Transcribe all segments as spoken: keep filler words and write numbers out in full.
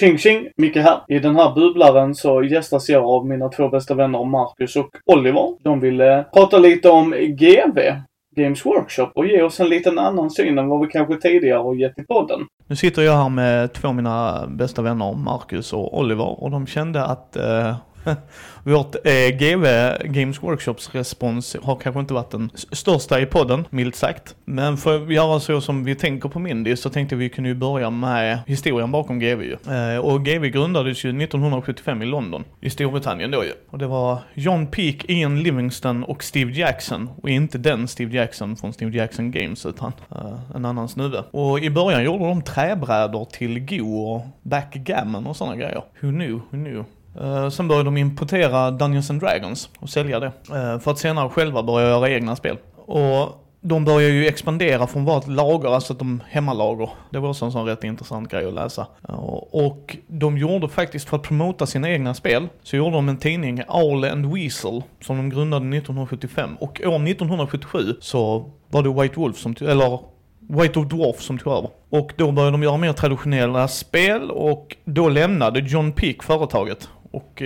Tjing tjing, Micke här. I den här bubblaren så gästas jag av mina två bästa vänner Marcus och Oliver. De ville prata lite om G W, Games Workshop, och ge oss en liten annan syn än vad vi kanske tidigare har gett i podden. Nu sitter jag här med två av mina bästa vänner Marcus och Oliver, och de kände att eh, vårt eh, G W, Games Workshops respons, har kanske inte varit den största i podden, milt sagt. Men för att göra så som vi tänker på Mindy så tänkte vi kunde börja med historien bakom G W. Eh, och G W grundades ju nittonhundrasjuttiofem i London, i Storbritannien då ju. Och det var John Peake, Ian Livingston och Steve Jackson. Och inte den Steve Jackson från Steve Jackson Games, utan eh, en annan snubbe. Och i början gjorde de träbrädor till Go och backgammon och sådana grejer. Who knew, who knew. Uh, sen började de importera Dungeons and Dragons och sälja det. Uh, för att senare själva börja göra egna spel. Och de börjar ju expandera från vart lager, alltså att de hemmalager. Det var också en sån rätt intressant grej att läsa. Uh, och de gjorde faktiskt, för att promota sina egna spel, så gjorde de en tidning, Owl and Weasel, som de grundade nittonhundrasjuttiofem. Och år nittonhundrasjuttiosju så var det White Dwarf som, t- eller White Dwarf som tog över. Och då började de göra mer traditionella spel, och då lämnade John Peake företaget. Och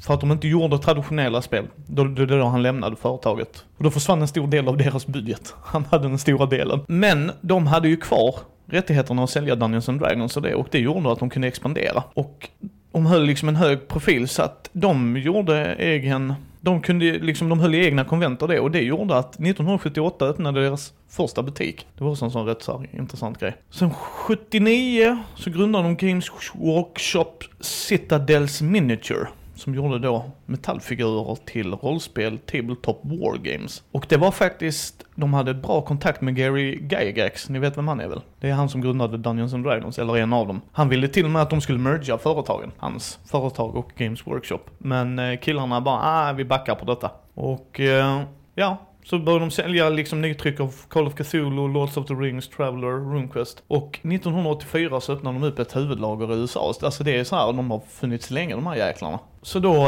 för att de inte gjorde traditionella spel, då, då, då han lämnade företaget. Och då försvann en stor del av deras budget. Han hade den stora delen. Men de hade ju kvar rättigheterna att sälja Dungeons and Dragons och det. Och det gjorde att de kunde expandera. Och de höll liksom en hög profil, så att de gjorde egen... De, kunde, liksom, de höll i egna konvent och det. Och det gjorde att nittonhundrasjuttioåtta öppnade deras första butik. Det var också en sån rätt så här, intressant grej. Sen sjuttionio så grundade de Games Workshop Citadels Miniature, som gjorde då metallfigurer till rollspel, tabletop, war games. Och det var faktiskt, de hade bra kontakt med Gary Gygax. Ni vet vem han är väl? Det är han som grundade Dungeons and Dragons, eller en av dem. Han ville till och med att de skulle merga företagen, hans företag och Games Workshop. Men killarna bara, ah, vi backar på detta. Och eh, ja, så började de sälja liksom nytryck av Call of Cthulhu, Lords of the Rings, Traveller, Runequest. Och nittonhundraåttiofyra så öppnade de upp ett huvudlager i U S A. Alltså det är så här, de har funnits länge, de här jäklarna. Så då,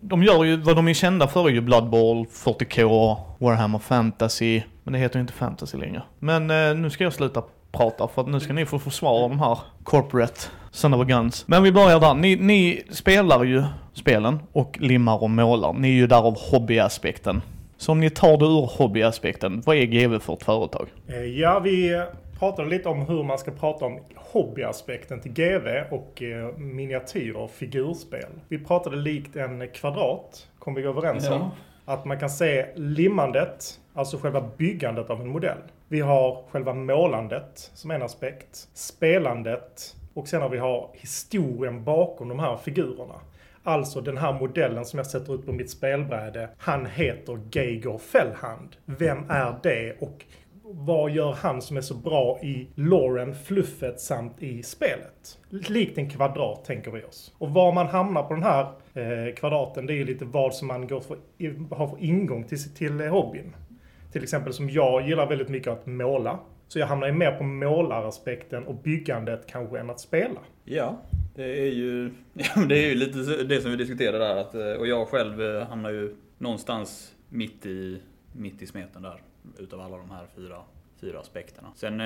de gör ju vad de är kända för, ju Blood Bowl, fyrtio K, Warhammer Fantasy. Men det heter ju inte Fantasy längre. Men nu ska jag sluta prata, för att nu ska ni få försvara de här corporate son of a guns. Men vi börjar där. Ni, ni spelar ju spelen och limmar och målar. Ni är ju där av hobbyaspekten. Så om ni tar det ur hobbyaspekten, vad är G W för ett företag? Ja, vi pratade lite om hur man ska prata om hobbyaspekten till G W och miniatyr och figurspel. Vi pratade likt en kvadrat, kom vi överens om, ja. Att man kan se limmandet, alltså själva byggandet av en modell. Vi har själva målandet som en aspekt, spelandet, och sen har vi har historien bakom de här figurerna. Alltså den här modellen som jag sätter ut på mitt spelbräde. Han heter Gregor Fellhand. Vem är det och vad gör han som är så bra i loren, fluffet samt i spelet? Likt en kvadrat tänker vi oss. Och var man hamnar på den här eh, kvadraten, det är lite vad som man går för, har för ingång till, till eh, hobbyn. Till exempel som jag gillar väldigt mycket att måla. Så jag hamnar ju mer på målaraspekten och byggandet kanske än att spela. Ja. Det är ju det är ju lite det som vi diskuterade där, att, och jag själv hamnar ju någonstans mitt i mitt i smeten där utav alla de här fyra fyra aspekterna. Sen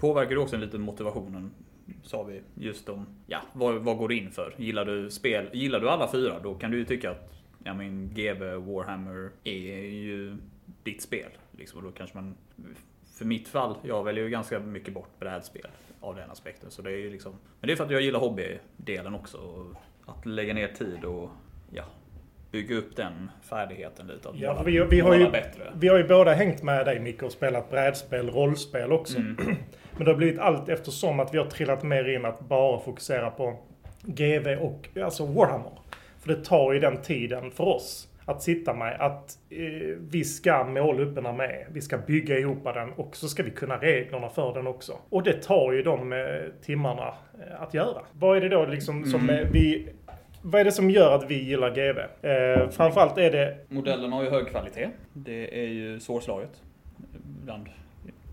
påverkar det också en liten motivationen, sa vi, just om ja, vad vad går du in för? Gillar du spel, gillar du alla fyra, då kan du ju tycka att ja men G W Warhammer är ju ditt spel liksom, och då kanske man, för mitt fall, jag väljer ju ganska mycket bort brädspel av den aspekten. Så det är ju liksom, men det är för att jag gillar hobbydelen också. Att lägga ner tid och ja, bygga upp den färdigheten lite. Att ja, måla, vi, vi, har ju, vi har ju båda hängt med dig Micke och spelat brädspel, rollspel också. Mm. Men det har blivit allt eftersom att vi har trillat mer in att bara fokusera på G W och alltså Warhammer. För det tar ju den tiden för oss att sitta med, att eh, vi ska måla upp en armé, vi ska bygga ihop den och så ska vi kunna reglerna för den också. Och det tar ju de eh, timmarna eh, att göra. Vad är det då liksom som mm. eh, vi... Vad är det som gör att vi gillar G W? Eh, framförallt är det... Modellen har ju hög kvalitet. Det är ju svårslaget. Bland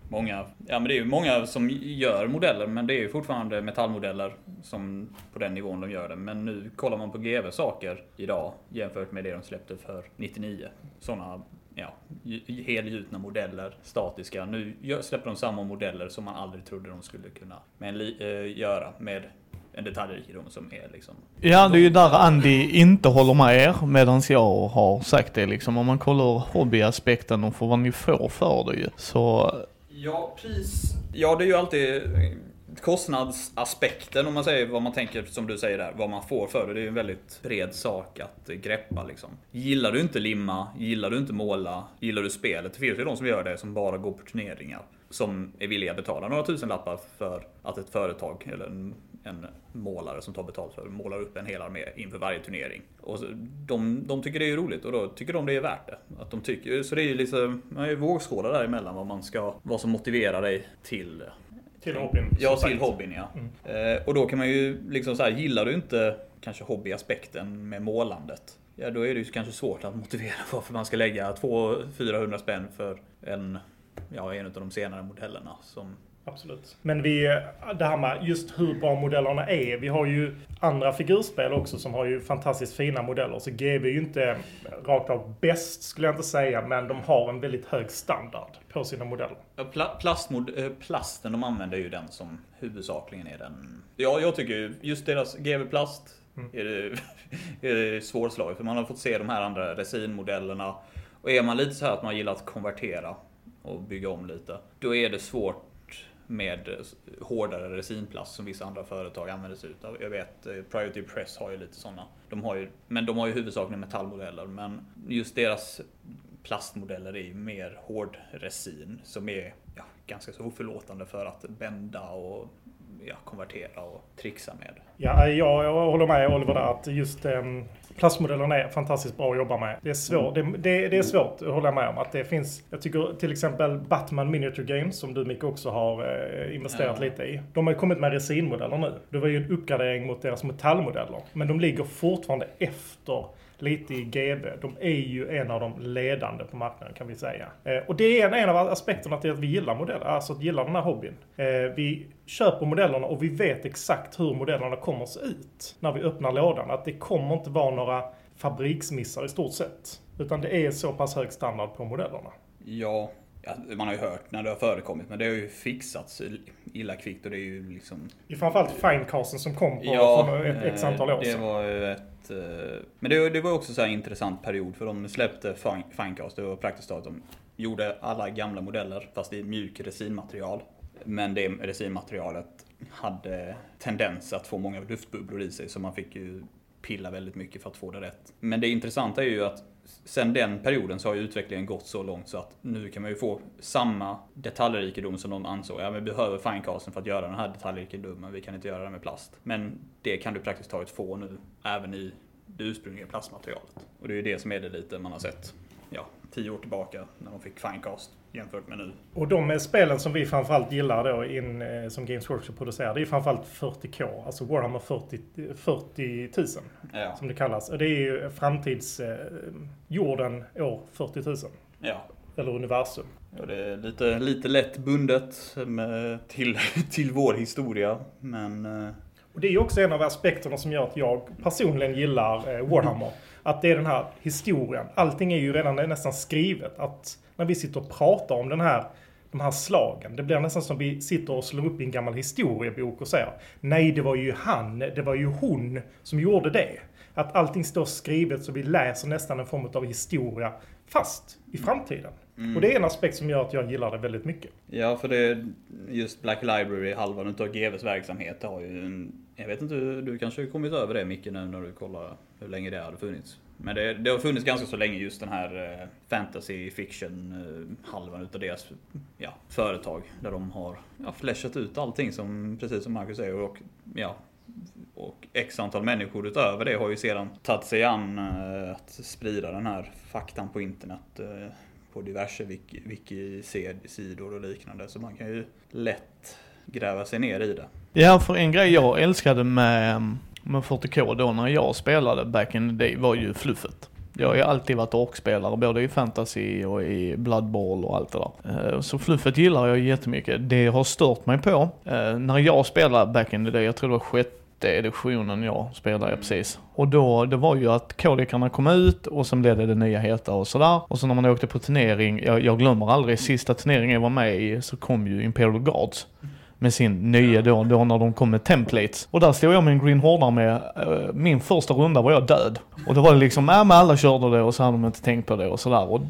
många... Ja men det är ju många som gör modeller, men det är ju fortfarande metallmodeller som på den nivån de gör det. Men nu kollar man på G W-saker idag jämfört med det de släppte för nittionio. Sådana ja, helgjutna modeller, statiska. Nu släpper de samma modeller som man aldrig trodde de skulle kunna men li- äh, göra med en detaljrikedom som är liksom... Ja, det är ju där Andy inte håller med er, medan jag har sagt det liksom. Om man kollar hobbyaspekten och får vad ni får för det ju, så... Ja, pris... Ja, det är ju alltid... Kostnadsaspekten, om man säger vad man tänker, som du säger där, vad man får för det, det är ju en väldigt bred sak att greppa liksom. Gillar du inte limma, gillar du inte måla, gillar du spelet, det finns ju de som gör det som bara går på turneringar, som är villiga att betala några tusen lappar för att ett företag eller en, en målare som tar betalt för målar upp en hel armé inför varje turnering. Och de, de tycker det är ju roligt, och då tycker de det är värt det. Att de tycker, så det är ju liksom, man är ju vågskålar däremellan vad man ska, vad som motiverar dig till... Till hobbyn. Ja, till sagt. hobbyn, ja. Mm. Eh, och då kan man ju liksom så här, gillar du inte kanske hobbyaspekten med målandet, ja då är det ju kanske svårt att motivera varför man ska lägga två tusen fyrahundra spänn för en, ja, en av de senare modellerna som... Absolut. Men vi, det här med just hur bra modellerna är, vi har ju andra figurspel också som har ju fantastiskt fina modeller, så G B är ju inte rakt av bäst skulle jag inte säga, men de har en väldigt hög standard på sina modeller. Pla- plastmod- plasten de använder är ju den som huvudsakligen är den. Ja, jag tycker ju just deras G B-plast mm. är det, är det svårslag, för man har fått se de här andra resinmodellerna, och är man lite så här att man gillar att konvertera och bygga om lite, då är det svårt med hårdare resinplast som vissa andra företag använder sig utav. Jag vet, Priority Press har ju lite sådana. De har ju, men de har ju huvudsakligen metallmodeller, men just deras plastmodeller är ju mer hård resin som är ja, ganska så oförlåtande för att bända och ja, konvertera och trixa med. Ja, jag, jag håller med Oliver där att just um, plastmodellerna är fantastiskt bra att jobba med. Det är svårt, det, det, det är svårt att hålla med om att det finns, jag tycker till exempel Batman Miniature Games som du Micke också har eh, investerat ja. lite i. De har ju kommit med resinmodeller nu. Det var ju en uppgradering mot deras metallmodeller, men de ligger fortfarande efter lite i G B. De är ju en av de ledande på marknaden kan vi säga. Eh, och det är en, en av aspekterna till att vi gillar modeller, alltså att gilla den här hobbyn. Eh, vi köper modellerna och vi vet exakt hur modellerna kommer att se ut när vi öppnar lådan. Att det kommer inte vara några fabriksmissar i stort sett, utan det är så pass hög standard på modellerna. Ja, man har ju hört när det har förekommit, men det har ju fixats illa kvickt och det är ju liksom... Det är framförallt Finecasten som kom på ja, för ett x antal år sedan. Det var ju ett... Men det, det var också så här en intressant period, för de släppte Finecast. Det var praktiskt att de gjorde alla gamla modeller fast i mjuk resinmaterial. Men det resinmaterialet hade tendens att få många luftbubblor i sig, så man fick ju pilla väldigt mycket för att få det rätt. Men det intressanta är ju att sen den perioden så har ju utvecklingen gått så långt så att nu kan man ju få samma detaljrikedom som de ansåg. Ja, men vi behöver Finecasten för att göra den här detaljrikedomen, vi kan inte göra den med plast. Men det kan du praktiskt taget få nu, även i det ursprungliga plastmaterialet. Och det är ju det som är det lite man har sett, ja, tio år tillbaka när de fick Finecast jämfört med nu. Och de spelen som vi framförallt gillar då in, eh, som Games Workshop producerar, det är framförallt fyrtio K, alltså Warhammer fyrtio tusen ja. som det kallas. Och det är ju framtids eh, jorden år fyrtio tusen. Ja. Eller universum. Ja, det är lite, lite lätt bundet med, till, till vår historia, men... Eh... Och det är ju också en av aspekterna som gör att jag personligen gillar eh, Warhammer. Att det är den här historien. Allting är ju redan nästan skrivet. Att när vi sitter och pratar om den här, de här slagen, det blir nästan som vi sitter och slår upp i en gammal historiebok och säger nej, det var ju han, det var ju hon som gjorde det. Att allting står skrivet, så vi läser nästan en form av historia fast i framtiden. Mm. Och det är en aspekt som gör att jag gillar det väldigt mycket. Ja, för det är just Black Library, halvan utav G Vs verksamhet har ju en... Jag vet inte, du kanske kommit över det Micke nu när du kollar hur länge det har funnits. Men det, det har funnits ganska så länge just den här fantasy fiction halvan utav deras ja, företag. Där de har ja, flashat ut allting som, precis som Marcus säger, och ja... Och x antal människor utöver det har ju sedan tagit sig an att sprida den här faktan på internet, på diverse wiki, wiki-sidor och liknande. Så man kan ju lätt gräva sig ner i det. Ja, för en grej jag älskade med, med fyrtio K då när jag spelade back in the day var ju fluffet. Jag har ju alltid varit orkspelare, både i fantasy och i Blood Bowl och allt det där. Så fluffet gillar jag jättemycket. Det har stört mig på. När jag spelade back in the day, jag tror det var sjätte editionen jag spelade precis. Och då, det var ju att kodekarna kom ut och sen blev det det nya heta och sådär. Och så när man åkte på turnering, jag, jag glömmer aldrig, sista turneringen jag var med i så kom ju Imperial Guards. med sin nya då, då när de kom med templates. Och där stod jag med en Green Horde med, min första runda var jag död. Och då var det liksom, ja men alla körde det och så hade de inte tänkt på det och sådär. Och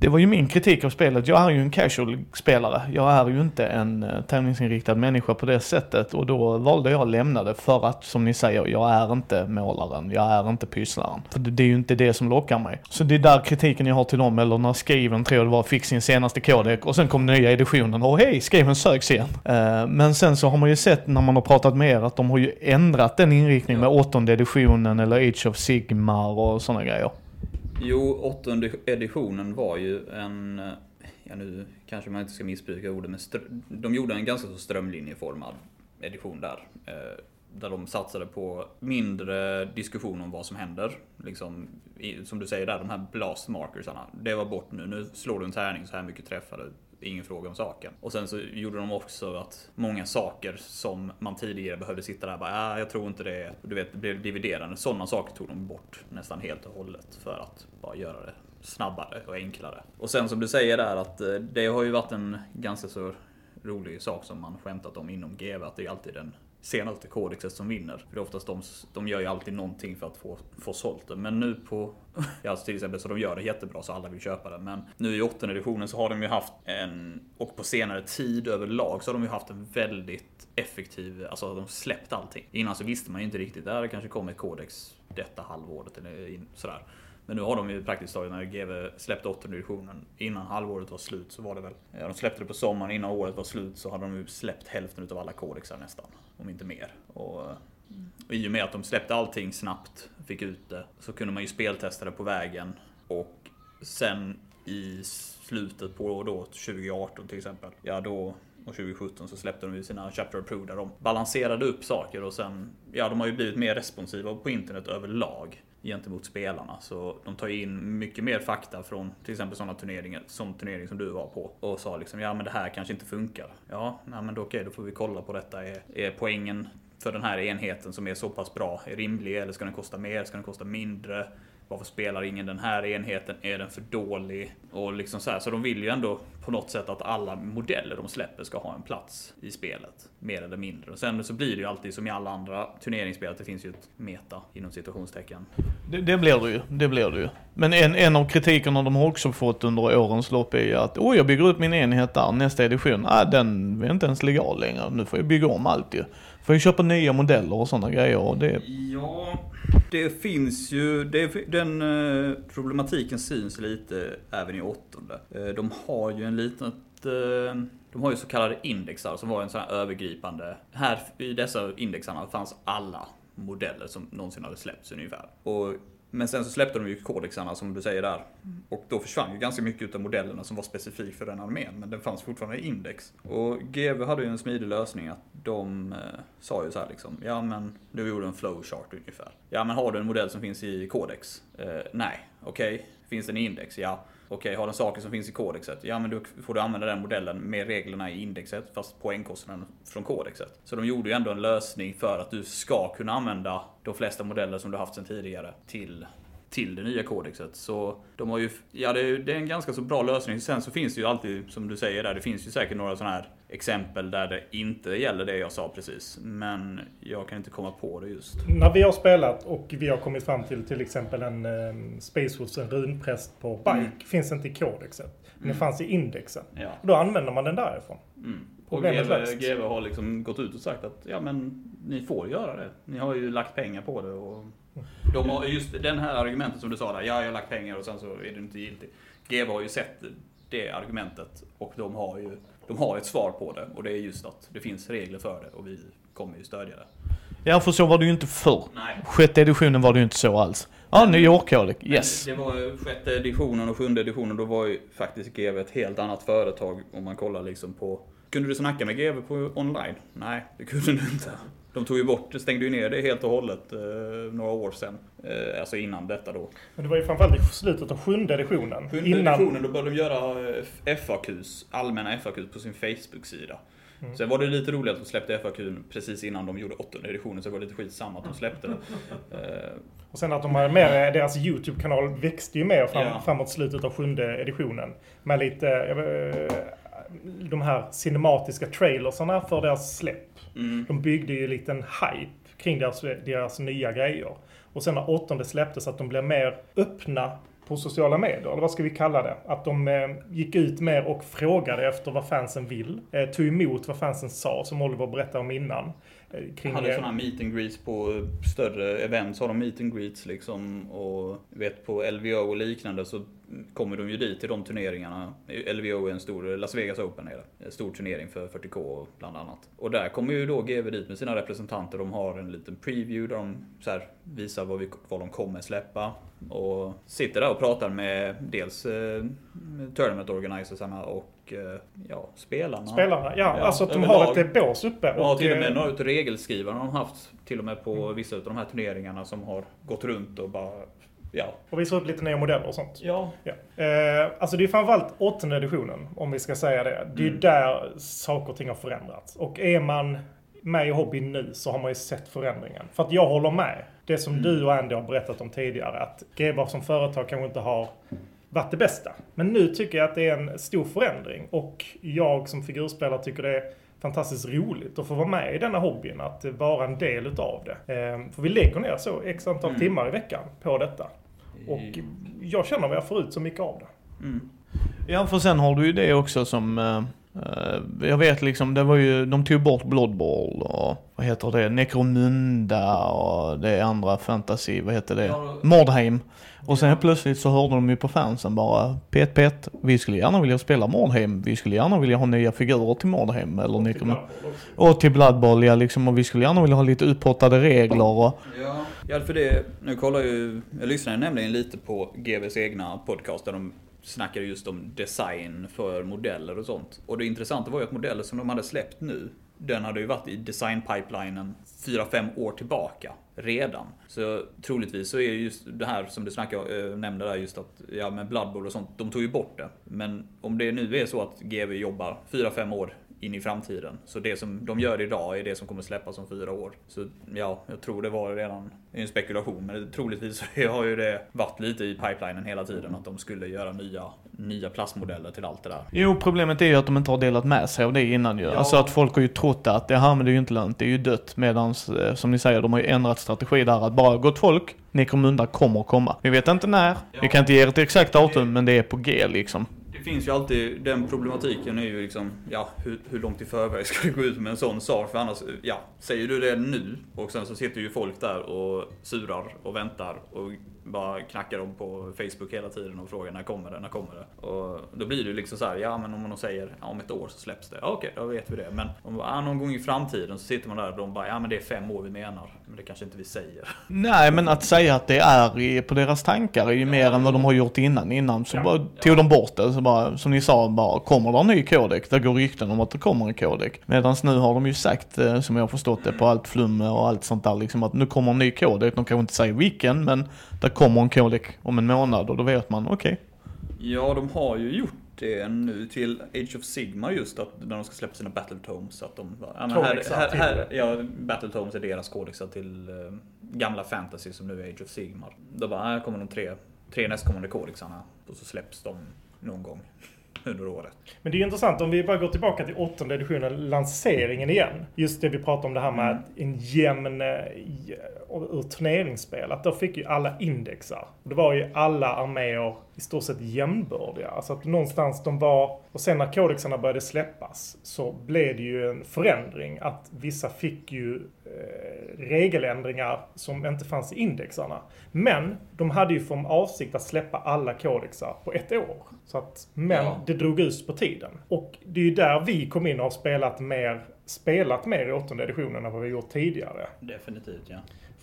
det var ju min kritik av spelet. Jag är ju en casual-spelare. Jag är ju inte en tävlingsinriktad människa på det sättet. Och då valde jag att lämna det för att, som ni säger, jag är inte målaren. Jag är inte pysslaren. För det är ju inte det som lockar mig. Så det är där kritiken jag har till dem. Eller när Skaven, tror jag det var, fick sin senaste kodek. Och sen kom nya editionen. Och hej, Skaven söks igen. Uh, men sen så har man ju sett när man har pratat med er att de har ju ändrat den inriktningen med åttonde editionen eller Age of Sigmar och sådana grejer. Jo, åttonde editionen var ju en, ja nu kanske man inte ska missbruka ordet, men str- de gjorde en ganska så strömlinjeformad edition där. Eh, där de satsade på mindre diskussion om vad som händer. Liksom, i, som du säger där, de här blast markersarna, det var bort nu. Nu slår du en tärning, så här mycket träffar du. Ingen fråga om saken. Och sen så gjorde de också att många saker som man tidigare behövde sitta där och bara, ah, jag tror inte det, du vet, det blev dividerande. Sådana saker tog de bort nästan helt och hållet för att bara göra det snabbare och enklare. Och sen som du säger där, att det har ju varit en ganska så rolig sak som man skämtat om inom G V, att det är alltid den senaste kodexet som vinner. För det är oftast de, de gör ju alltid någonting för att få, få sålt det. Men nu på, ja till exempel, så de gör det jättebra så alla vill köpa det. Men nu i åttonde editionen så har de ju haft en, och på senare tid överlag så har de ju haft en väldigt effektiv, alltså de släppt allting. Innan så visste man ju inte riktigt, där det kanske kommer ett kodex detta halvåret eller sådär. Men nu har de ju praktiskt taget, när G V släppte åttonde editionen innan halvåret var slut så var det väl, ja, de släppte det på sommaren innan året var slut, så hade de ju släppt hälften av alla kodexar nästan, om inte mer. Och, och i och med att de släppte allting snabbt, fick ut det, så kunde man ju speltesta det på vägen. Och sen i slutet på då, tjugo arton till exempel, ja då, och tjugo sjutton så släppte de ju sina Chapter Approved där de balanserade upp saker. Och sen, ja, de har ju blivit mer responsiva på internet överlag gentemot spelarna, så de tar in mycket mer fakta från till exempel sådana turneringar som turnering som du var på och sa liksom, ja men det här kanske inte funkar. Ja, nej, men då, okej, då får vi kolla på detta. Är, är poängen för den här enheten som är så pass bra, är rimlig, eller ska den kosta mer, ska den kosta mindre? Varför spelar ingen den här enheten? Är den för dålig? Och liksom så här. Så de vill ju ändå på något sätt att alla modeller de släpper ska ha en plats i spelet, mer eller mindre. Och sen så blir det ju alltid som i alla andra turneringsspel, att det finns ju ett meta inom situationstecken. Det, det blir det ju, det blir det ju. Men en, en av kritikerna de har också fått under årens lopp är att åh, jag bygger ut min enhet där, nästa edition, ah, den är inte ens legal längre, nu får jag bygga om allt ju. Får jag köpa nya modeller och sådana grejer? Och det... Ja, det finns ju, det, den eh, problematiken syns lite även i åttonde. Eh, de har ju en liten, eh, de har ju så kallade indexar som var en sån här övergripande, här i dessa indexarna fanns alla modeller som någonsin hade släppts ungefär. Och men sen så släppte de ju kodexarna som du säger där. Och då försvann ju ganska mycket av modellerna som var specifik för den armén. Men den fanns fortfarande i index. Och G V hade ju en smidig lösning att de eh, sa ju så här liksom, ja men du gjorde en flowchart ungefär. Ja men har du en modell som finns i kodex? Eh, nej, okej. Okay. Finns den i index? Ja. Okej, okay. Har den saker som finns i kodexet? Ja men då får du använda den modellen med reglerna i indexet fast poängkostnaden från kodexet. Så de gjorde ju ändå en lösning för att du ska kunna använda de flesta modeller som du haft sedan tidigare till, till det nya kodexet. Så de har ju, ja det är, det är en ganska så bra lösning. Sen så finns det ju alltid, som du säger där, det finns ju säkert några sådana här exempel där det inte gäller det jag sa precis. Men jag kan inte komma på det just. När vi har spelat och vi har kommit fram till till exempel en eh, Space Wolves, en runpräst på bike, mm. finns inte i kodexet. Men mm. det fanns i indexen. Ja. Då använder man den därifrån. Mm. Och G V har liksom gått ut och sagt att ja men ni får göra det. Ni har ju lagt pengar på det och de har just den här argumentet som du sa där, ja jag har lagt pengar och sen så är det inte giltigt. G V har ju sett det argumentet och de har ju de har ett svar på det, och det är just att det finns regler för det och vi kommer ju stödja det. Ja, för så var det ju inte förr. Nej. Sjätte editionen var det ju inte så alls. Ja, New York har det. Yes. Det var sjätte editionen och sjunde editionen, då var ju faktiskt G V ett helt annat företag om man kollar liksom på. Kunde du snacka med G V på online? Nej, det kunde du inte. De tog ju bort, stängde ju ner det helt och hållet eh, några år sedan. Eh, alltså innan detta då. Men det var ju framförallt i slutet av sjunde editionen. Sjunde innan... editionen, då började de göra F A Qs, allmänna F A Qs på sin Facebook-sida. Mm. Sen var det lite roligt att de släppte F A Q precis innan de gjorde åttonde editionen, så det var lite skitsamma att de släppte det. eh. Och sen att de här med, deras YouTube-kanal växte ju mer fram, ja. Framåt slutet av sjunde editionen. Med lite... Eh, de här cinematiska trailersarna för deras släpp. Mm. De byggde ju en liten hype kring deras, deras nya grejer. Och sen när åttonde släpptes att de blev mer öppna på sociala medier, eller vad ska vi kalla det? Att de eh, gick ut mer och frågade efter vad fansen vill. Eh, tog emot vad fansen sa, som Oliver berättade om innan. Eh, kring hade sådana meet and greets på större event, så har de meet and greets liksom. Och vet, på L V O och liknande så kommer de ju dit till de turneringarna. L V O är en stor, Las Vegas Open är det. En stor turnering för fyrtio K bland annat. Och där kommer ju då G V dit med sina representanter. De har en liten preview där de så här visar vad, vi, vad de kommer släppa. Och sitter där och pratar med dels eh, tournament organizersarna och eh, ja, spelarna. Spelarna, ja. ja alltså att de har ett bås uppe. Och ja, till och med några utav regelskrivare de har haft till och med på mm. vissa av de här turneringarna som har gått runt och bara... Ja. Och visar upp lite nya modeller och sånt. Ja. Ja. Eh, alltså det är framförallt åttonde editionen, om vi ska säga det. Det är mm. där saker och ting har förändrats. Och är man med i hobbyn nu så har man ju sett förändringen. För att jag håller med. Det som mm. du och Andy har berättat om tidigare. Att grejer som företag kanske inte har varit det bästa. Men nu tycker jag att det är en stor förändring. Och jag som figurspelare tycker det är fantastiskt roligt att få vara med i denna hobbyn, att vara en del utav det. Ehm, för vi lägger ner så x antal mm. timmar i veckan på detta. Och jag känner vad jag får ut så mycket av det. Mm. Ja, för sen har du ju det också som... Eh, jag vet liksom, det var ju... De tog bort Blood Bowl och... Vad heter det? Necromunda och det andra fantasy... Vad heter det? Ja. Mordheim. Och sen plötsligt så hörde de ju på fansen bara... Pet, pet. Vi skulle gärna vilja spela Mordheim. Vi skulle gärna vilja ha nya figurer till Mordheim. Eller och, till och till Blood Bowl, ja, liksom. Och vi skulle gärna vilja ha lite utpottade regler. Och... Ja. Ja, för det... Nu kollar ju... Jag lyssnade nämligen lite på G V:s egna podcast där de... snackade just om design för modeller och sånt. Och det intressanta var ju att modeller som de hade släppt nu, den hade ju varit i designpipelinen fyra fem år tillbaka redan. Så troligtvis så är just det här som du snackade, nämnde där just att ja, med Blood Bowl och sånt, de tog ju bort det. Men om det nu är så att G V jobbar fyra fem år in i framtiden, så det som de gör idag är det som kommer släppas om fyra år. Så ja, jag tror det var redan en spekulation, men troligtvis har ju det varit lite i pipelinen hela tiden att de skulle göra nya, nya plastmodeller till allt det där. Jo, problemet är ju att de inte har delat med sig av det innan ju. Ja. Alltså att folk har ju trott att det här med det är ju inte lönt, det är ju dött. Medan, som ni säger, de har ju ändrat strategi där att bara gott folk, Necromunda kommer komma. Vi vet inte när, ja. Vi kan inte ge ett exakt datum, men det är på G liksom. Det finns ju alltid, den problematiken är ju liksom, ja, hur, hur långt i förväg ska du gå ut med en sån sak? För annars, ja, säger du det nu och sen så sitter ju folk där och surar och väntar och bara knackar dem på Facebook hela tiden och frågar när kommer det, när kommer det? Och då blir det ju liksom så här, ja men om man säger ja, om ett år så släpps det, ja, okej, då vet vi det. Men om ja, någon gång i framtiden så sitter man där och de bara, ja men det är fem år vi menar, men det kanske inte vi säger. Nej, men att säga att det är på deras tankar är ju ja. mer än vad de har gjort innan, innan så ja. bara tog de bort det, så bara, som ni sa, bara kommer det en ny kodek, där går rykten om att det kommer en kodek. Medan nu har de ju sagt, som jag har förstått det, på allt flum och allt sånt där liksom, att nu kommer en ny kodek, de kanske inte säger vilken, men där kommer en kodek om en månad och då vet man, okej. Okay. Ja, de har ju gjort det nu till Age of Sigmar just att när de ska släppa sina Battletomes att de ja, men här, här, här, ja, Battletomes är deras kodexar till eh, gamla fantasy som nu är Age of Sigmar. Då bara, här kommer de tre, tre nästkommande kodexarna och så släpps de någon gång under året. Men det är ju intressant om vi bara går tillbaka till åttonde editionen, lanseringen igen. Just det vi pratade om det här med mm. en jämn ur turneringsspel. Att då fick ju alla indexar. Det var ju alla arméer i stort sett jämnbördiga. Alltså att någonstans de var... Och sen när kodexarna började släppas så blev det ju en förändring. Att vissa fick ju eh, regeländringar som inte fanns i indexarna. Men de hade ju för avsikt att släppa alla kodexar på ett år. Så att, men ja. det drog ut på tiden. Och det är ju där vi kom in och har spelat mer, spelat mer i åttonde editionen än vad vi gjort tidigare. Definitivt, ja.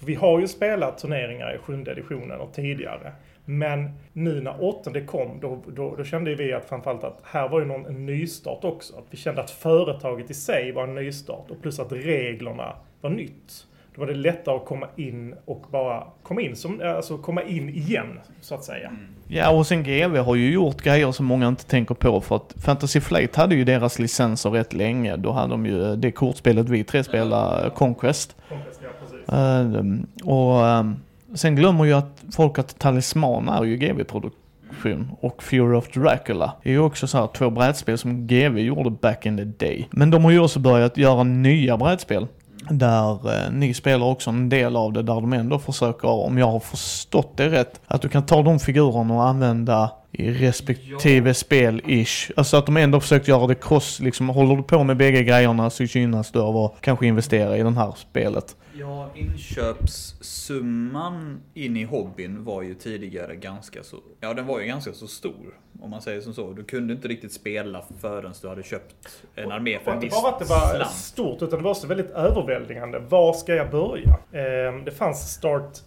Vi har ju spelat turneringar i sjunde editionen och tidigare. Men nu när åttonde kom, då, då, då kände vi att framförallt att här var ju någon, en nystart också. Att vi kände att företaget i sig var en nystart och plus att reglerna var nytt. Då var det lättare att komma in och bara komma in, som, alltså komma in igen, så att säga. Mm. Ja, och sen G V har ju gjort grejer som många inte tänker på. För att Fantasy Flight hade ju deras licenser rätt länge. Då hade de ju det kortspelet vi tre spelar, Conquest. Conquest, ja, precis. Uh, och... Um, Sen glömmer ju att folk att Talisman är ju G V-produkt Edition och Fury of Dracula är ju också så här två brädspel som G W gjorde back in the day. Men de har ju också börjat göra nya brädspel där eh, ni spelar också en del av det, där de ändå försöker, om jag har förstått det rätt, att du kan ta de figurerna och använda i respektive ja. spel-ish. Alltså att de ändå försökt göra det cross, liksom håller du på med bägge grejerna så gynnas du av att kanske investera i den här spelet. Ja, inköpssumman in i hobbyn var ju tidigare ganska så, ja den var ju ganska så stor, om man säger som så. Du kunde inte riktigt spela förrän du hade köpt en armé för en viss slant. Bara att det var slant. Stort, utan det var också väldigt överväldigande. Var ska jag börja? Eh, det fanns start...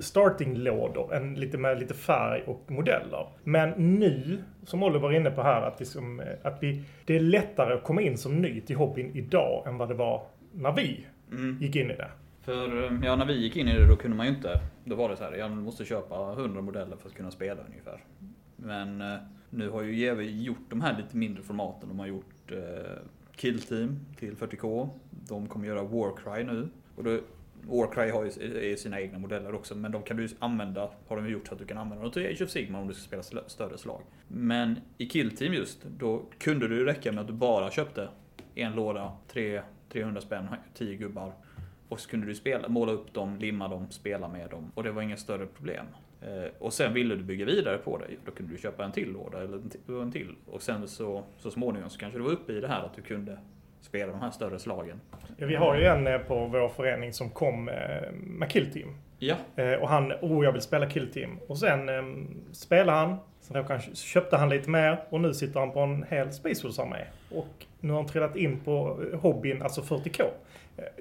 starting-lådor, en, lite med lite färg och modeller. Men nu, som Oliver var inne på här, att, vi som, att vi, det är lättare att komma in som ny till hobbyn idag än vad det var när vi mm. gick in i det. För ja, när vi gick in i det då kunde man ju inte, då var det så här, jag måste köpa hundra modeller för att kunna spela ungefär. Men nu har ju G W gjort de här lite mindre formaten, de har gjort eh, Kill Team till fyrtio K, de kommer göra Warcry nu och då Warcry har ju sina egna modeller också, men de kan du använda, har de gjort så att du kan använda dem till Age of Sigmar om du ska spela större slag. Men i Kill Team just, då kunde du räcka med att du bara köpte en låda, tre, trehundra spänn, tio gubbar. Och så kunde du spela, måla upp dem, limma dem, spela med dem. Och det var inga större problem. Och sen ville du bygga vidare på det, då kunde du köpa en till låda eller en till. Och sen så, så småningom så kanske du var uppe i det här att du kunde spela de här större slagen. Ja, vi har ju en på vår förening som kom med Kill Team. Ja. Och han, oh jag vill spela Kill Team. Och sen eh, spelade han, sen kanske köpte han lite mer och nu sitter han på en hel Space Wolves armé. Och nu har han trillat in på hobbyn, alltså fyrtio K.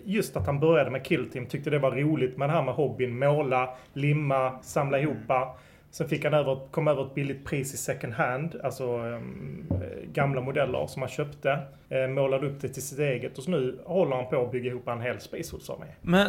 Just att han började med Kill Team, tyckte det var roligt med det här med hobbyn, måla, limma, samla ihop. Mm. Sen fick han över, kom över ett billigt pris i second hand, alltså um, gamla modeller som han köpte, eh, målade upp det till sitt eget och så nu håller han på att bygga ihop en hel Space Wolves armé. Men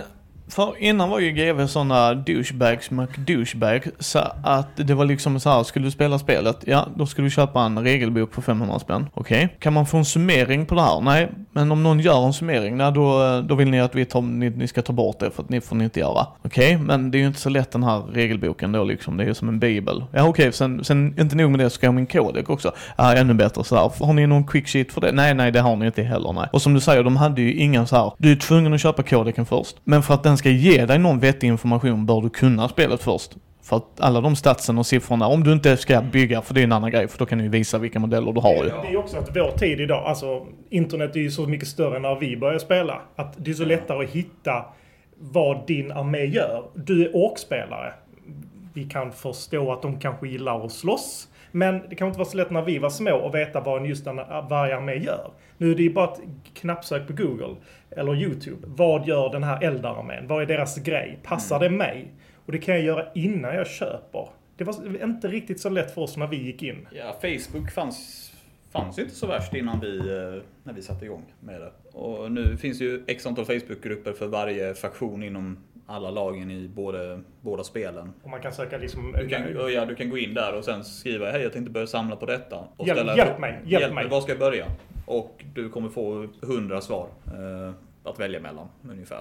för innan var ju G W sådana douchebags McDouchebag, så att det var liksom så här, skulle du spela spelet, ja då skulle du köpa en regelbok för femhundra spänn. Okej, okay. Kan man få en summering på det här? Nej, men om någon gör en summering, nej, då, då vill ni att vi tar, ni, ni ska ta bort det för att ni får ni inte göra. Okej, okay, men det är ju inte så lätt den här regelboken då liksom, det är ju som en bibel. Ja okej, okay, sen, sen inte nog med det så kan jag min kodek också. Ja, ännu bättre så här, har ni någon quick sheet för det? Nej, nej det har ni inte heller, nej. Och som du säger, de hade ju ingen så här, du är tvungen att köpa kodeken först, men för att den ska ge dig någon vettig information bör du kunna spelet först. För att alla de statsen och siffrorna, om du inte ska bygga, för det är en annan grej, för då kan du ju visa vilka modeller du har. Ju. Det är också att vår tid idag, alltså internet är ju så mycket större än när vi börjar spela. Att det är så lättare att hitta vad din armé gör. Du är orkspelare. Vi kan förstå att de kanske gillar att slåss. Men det kan inte vara så lätt när vi var små och veta vad just den, varje armé gör. Nu är det ju bara ett knappsök på Google eller YouTube. Vad gör den här eldararmén? Vad är deras grej? Passar det mig? Och det kan jag göra innan jag köper. Det var inte riktigt så lätt för oss när vi gick in. Ja, Facebook fanns, fanns ju inte så värst innan vi, när vi satte igång med det. Och nu finns ju x antal Facebookgrupper för varje faktion inom alla lagen i både, båda spelen. Och man kan söka liksom... Du kan, ja, du kan gå in där och sen skriva hej, jag tänkte börja samla på detta. Och hjälp, ställa, hjälp mig, hjälp, hjälp mig. Var ska jag börja? Och du kommer få hundra svar eh, att välja mellan, ungefär.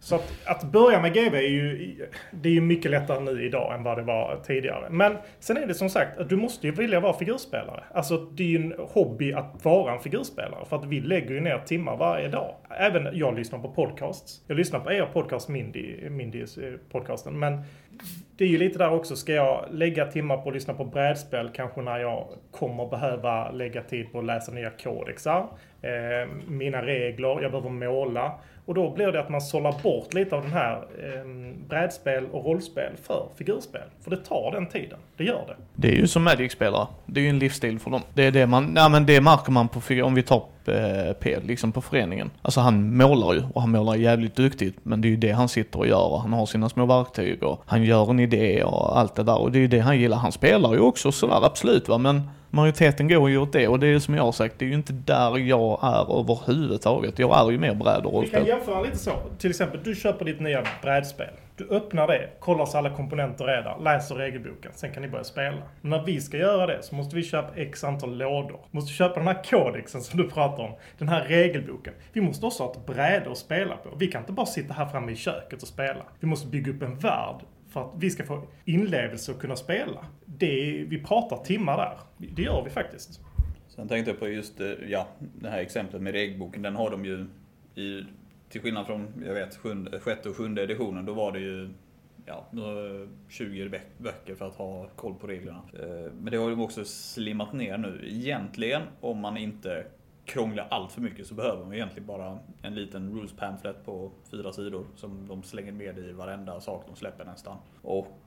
Så att, att börja med G W är ju, det är ju mycket lättare nu idag än vad det var tidigare. Men sen är det som sagt att du måste ju vilja vara figurspelare. Alltså det är ju en hobby att vara en figurspelare. För att vi lägger ju ner timmar varje dag. Även jag lyssnar på podcasts. Jag lyssnar på er podcast, Mindy, Mindys podcasten. Men det är ju lite där också. Ska jag lägga timmar på att lyssna på brädspel kanske när jag kommer behöva lägga tid på att läsa nya kodexar. Eh, mina regler, jag behöver måla. Och då blir det att man sållar bort lite av den här eh, brädspel och rollspel för figurspel. För det tar den tiden. Det gör det. Det är ju som Magic-spelare. Det är ju en livsstil för dem. Det är det man, nej men det märker man på figur, om vi tar eh, P liksom på föreningen. Alltså han målar ju och han målar jävligt duktigt. Men det är ju det han sitter och gör. Han har sina små verktyg och han gör en idé och allt det där. Och det är ju det han gillar. Han spelar ju också sådär, absolut va. Men majoriteten går ju åt det och det är som jag har sagt, det är ju inte där jag är överhuvudtaget. Jag är ju mer brädor. Vi kan jämföra lite så. Till exempel, du köper ditt nya brädspel. Du öppnar det, kollar så alla komponenter är där, läser regelboken, sen kan ni börja spela. Men när vi ska göra det så måste vi köpa x antal lådor. Vi måste köpa den här kodexen som du pratar om, den här regelboken. Vi måste också ha ett brädor att spela på. Vi kan inte bara sitta här framme i köket och spela. Vi måste bygga upp en värld för att vi ska få inlevelse och kunna spela. Det, vi pratar timmar där. Det gör vi faktiskt. Sen tänkte jag på just ja, det här exemplet med regelboken. Den har de ju i, till skillnad från jag vet, sjunde, sjätte och sjunde editionen. Då var det ju ja, tjugo böcker för att ha koll på reglerna. Men det har de också slimmat ner nu. Egentligen, om man inte krånglar allt för mycket, så behöver man egentligen bara en liten rules pamphlet på fyra sidor som de slänger med i varenda sak de släpper nästan. Och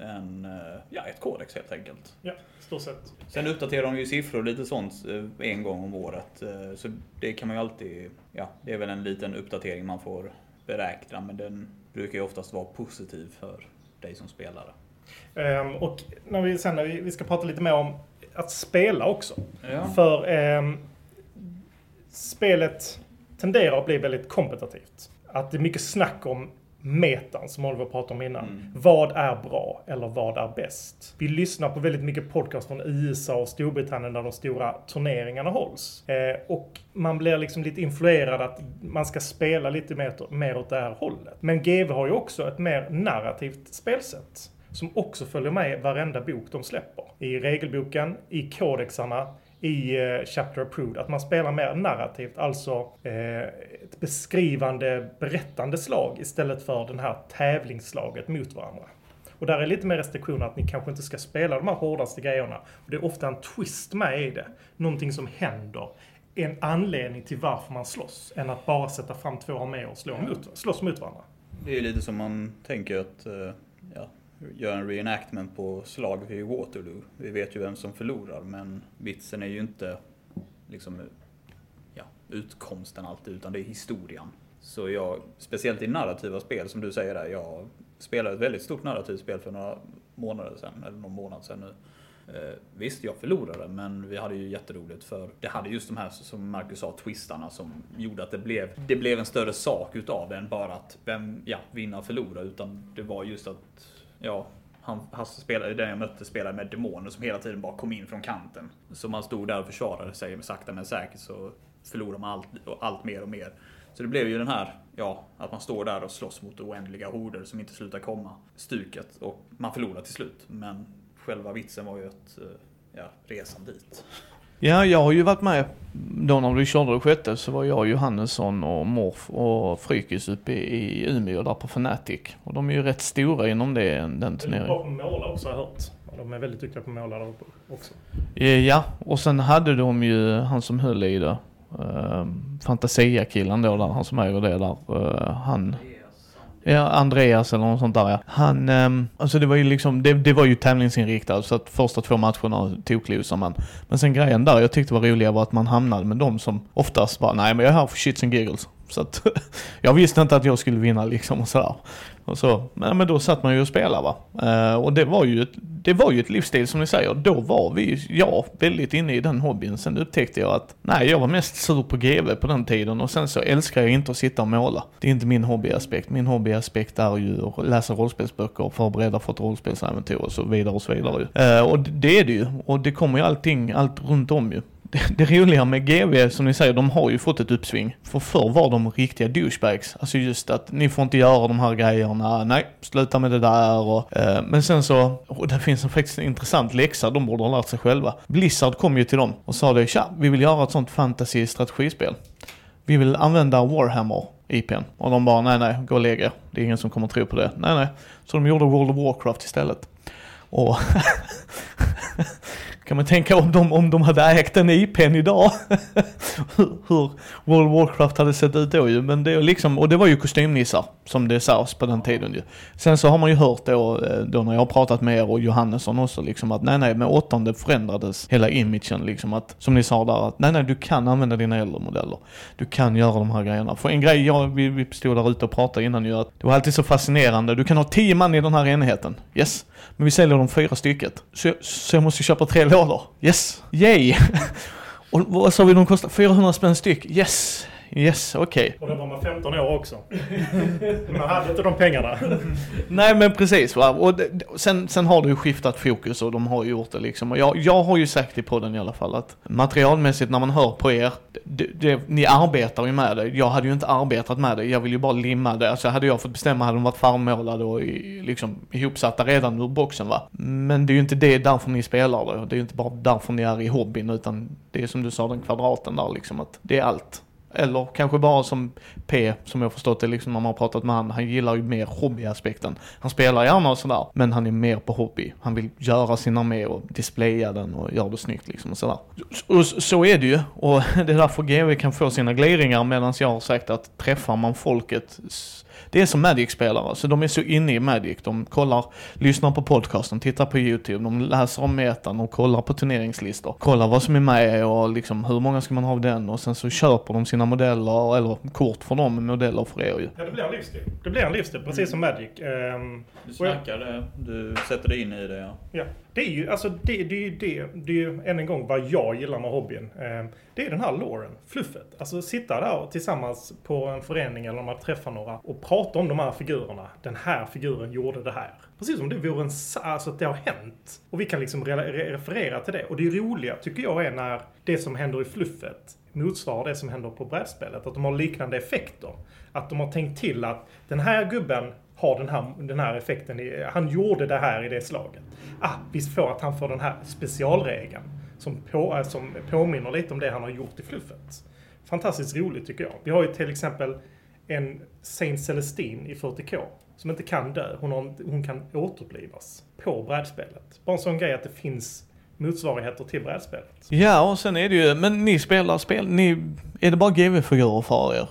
en, ja, ett kodex helt enkelt. Ja, stort sett. Sen uppdaterar de ju siffror och lite sånt en gång om året. Så det kan man ju alltid, ja, det är väl en liten uppdatering man får beräkna, men den brukar ju oftast vara positiv för dig som spelare. Um, och när vi, sen när vi, vi ska prata lite mer om att spela också. Ja. För um, spelet tenderar att bli väldigt kompetitivt. Att det är mycket snack om metan som Oliver pratade om innan. Mm. Vad är bra eller vad är bäst? Vi lyssnar på väldigt mycket podcast från U S A och Storbritannien där de stora turneringarna hålls. Eh, och man blir liksom lite influerad att man ska spela lite mer, mer åt det här hållet. Men G W har ju också ett mer narrativt spelsätt som också följer med varenda bok de släpper. I regelboken, i kodexarna, i eh, Chapter Approved, att man spelar mer narrativt, alltså eh, ett beskrivande, berättande slag istället för den här tävlingsslaget mot varandra. Och där är lite mer restriktioner att ni kanske inte ska spela de här hårdaste grejerna. Och det är ofta en twist med i det, någonting som händer, en anledning till varför man slåss, än att bara sätta fram två arméer och slå mm. mot, slåss mot varandra. Det är lite som man tänker att uh, ja. gör en reenactment på slag vid Waterloo. Vi vet ju vem som förlorar, men vitsen är ju inte liksom, ja, utkomsten alltid, utan det är historien. Så jag, speciellt i narrativa spel som du säger där, jag spelade ett väldigt stort narrativt spel för några månader sedan, eller någon månad sedan nu. Eh, visst, jag förlorade, men vi hade ju jätteroligt, för det hade just de här, som Marcus sa, twistarna som gjorde att det blev, det blev en större sak utav det än bara att vem, ja, vinna och förlora, utan det var just att ja, han, han spelade, den jag mötte spelade med demoner som hela tiden bara kom in från kanten. Så man stod där och försvarade sig, men sakta men säkert så förlorade man allt, allt mer och mer. Så det blev ju den här, ja, att man står där och slåss mot oändliga horder som inte slutar komma, stuket, och man förlorar till slut. Men själva vitsen var ju att, ja, resan dit. Ja, jag har ju varit med då när du körde och skötte, så var jag, Johannesson och Morf och Frykis uppe i Umeå där på Fnatic. Och de är ju rätt stora inom det, den turneringen. De är bra på måla också, har jag hört. De är väldigt duktiga på måla där också. Ja, och sen hade de ju han som höll i det. Uh, Fantasia-killen då, där, han som äger det där. Uh, han... Ja, Andreas eller något sånt där, ja. Han, um, alltså det var ju liksom, det, det var ju tävlingsinriktat, så att första två matcherna tog klosa man. Men sen grejen där jag tyckte var roliga var att man hamnade med dem som oftast bara, nej men jag är här för shits and giggles. Så att jag visste inte att jag skulle vinna liksom och sådär. Och så, men, men då satt man ju och spelade va. Uh, och det var, ju ett, det var ju ett livsstil som ni säger. Då var vi, ja, väldigt inne i den hobbyn. Sen upptäckte jag att nej, jag var mest sur på G V på den tiden. Och sen så älskar jag inte att sitta och måla. Det är inte min hobbyaspekt. Min hobbyaspekt är ju att läsa rollspelsböcker och förbereda för ett rollspelsäventyr och så vidare och så vidare. Uh, och det är det ju. Och det kommer ju allting, allt runt om ju. Det, det roliga med G W, som ni säger, de har ju fått ett uppsving. För förr var de riktiga douchebags. Alltså just att ni får inte göra de här grejerna. Nej, sluta med det där. Och, eh, men sen så, och det finns en faktiskt en intressant läxa. De borde ha lärt sig själva. Blizzard kom ju till dem och sa det. Tja, vi vill göra ett sånt fantasy-strategispel. Vi vill använda Warhammer I P:n. Och de bara, nej nej, gå och lägga. Det är ingen som kommer att tro på det. Nej nej. Så de gjorde World of Warcraft istället. Och... kan man tänka om de, om de hade ägt en I P:n idag hur, hur World of Warcraft hade sett ut då ju. Men det är liksom, och det var ju kostymnissar som det sades på den tiden ju. Sen så har man ju hört då, då när jag har pratat med er och Johannesson också liksom, att nej nej, med åttonde förändrades hela imagen liksom, att, som ni sa där, att nej nej, du kan använda dina äldre modeller, du kan göra de här grejerna. För en grej, jag, vi, vi stod där ute och pratade innan ju, att det var alltid så fascinerande, du kan ha tio man i den här enheten, yes, men vi säljer dem fyra stycket, så, så jag måste köpa tre lådor. Yes, yay. Och så vill de kosta fyrahundra spänn styck. Yes, Yes, okej. Okay. Och då var man femton år också. Man hade inte de pengarna. Nej, men precis. Va? Och det, sen, sen har det ju skiftat fokus och de har ju gjort det liksom. Och jag, jag har ju sagt i podden i alla fall att materialmässigt när man hör på er, det, det, ni arbetar ju med det. Jag hade ju inte arbetat med det. Jag vill ju bara limma det. Alltså hade jag fått bestämma hade de varit farmålade och i, liksom ihopsatta redan ur boxen, va. Men det är ju inte det därför ni spelar det. Det är ju inte bara därför ni är i hobbyn, utan det är som du sa, den kvadraten där liksom, att det är allt. Eller kanske bara som P, som jag förstått det liksom, när man har pratat med han, han gillar ju mer hobbyaspekten. Han spelar gärna och sådär, men han är mer på hobby. Han vill göra sin armé och displaya den och göra det snyggt liksom och sådär. Och så är det ju, och det är därför G W kan få sina glidningar, medan jag har sagt att träffar man folket, det är som Magic-spelare, så de är så inne i Magic. De kollar, lyssnar på podcasten, tittar på YouTube, de läser om metan och kollar på turneringslistor. Kollar vad som är med och liksom hur många ska man ha av den, och sen så köper de sina modeller eller kort för dem, modeller för er ju. Ja, det blir en livsstil. Det blir en livsstil, precis mm. som Magic. Um, du snackar det, du sätter dig in i det, ja. Ja. Det är ju, alltså det, det är ju det, det är ju än en gång vad jag gillar med hobbyn. Um, det är den här loren, fluffet. Alltså sitta där och tillsammans på en förening eller när man träffar några och prata om de här figurerna. Den här figuren gjorde det här. Precis som det vore en, alltså att det har hänt. Och vi kan liksom re- re- referera till det. Och det är roliga tycker jag är när det som händer i fluffet motsvarar det som händer på brädspelet. Att de har liknande effekter. Att de har tänkt till att den här gubben har den här, den här effekten. I, han gjorde det här i det slaget. Ah, visst får att han får den här specialregeln. Som, på, som påminner lite om det han har gjort i fluffet. Fantastiskt roligt tycker jag. Vi har ju till exempel en Saint Celestine i fyrtio K som inte kan dö. Hon, har, hon kan återupplivas på brädspelet. Bara en sån grej att det finns motsvarigheter till brädspelet. Ja, och sen är det ju, men ni spelar spel, ni, är det bara G V-figurer för er?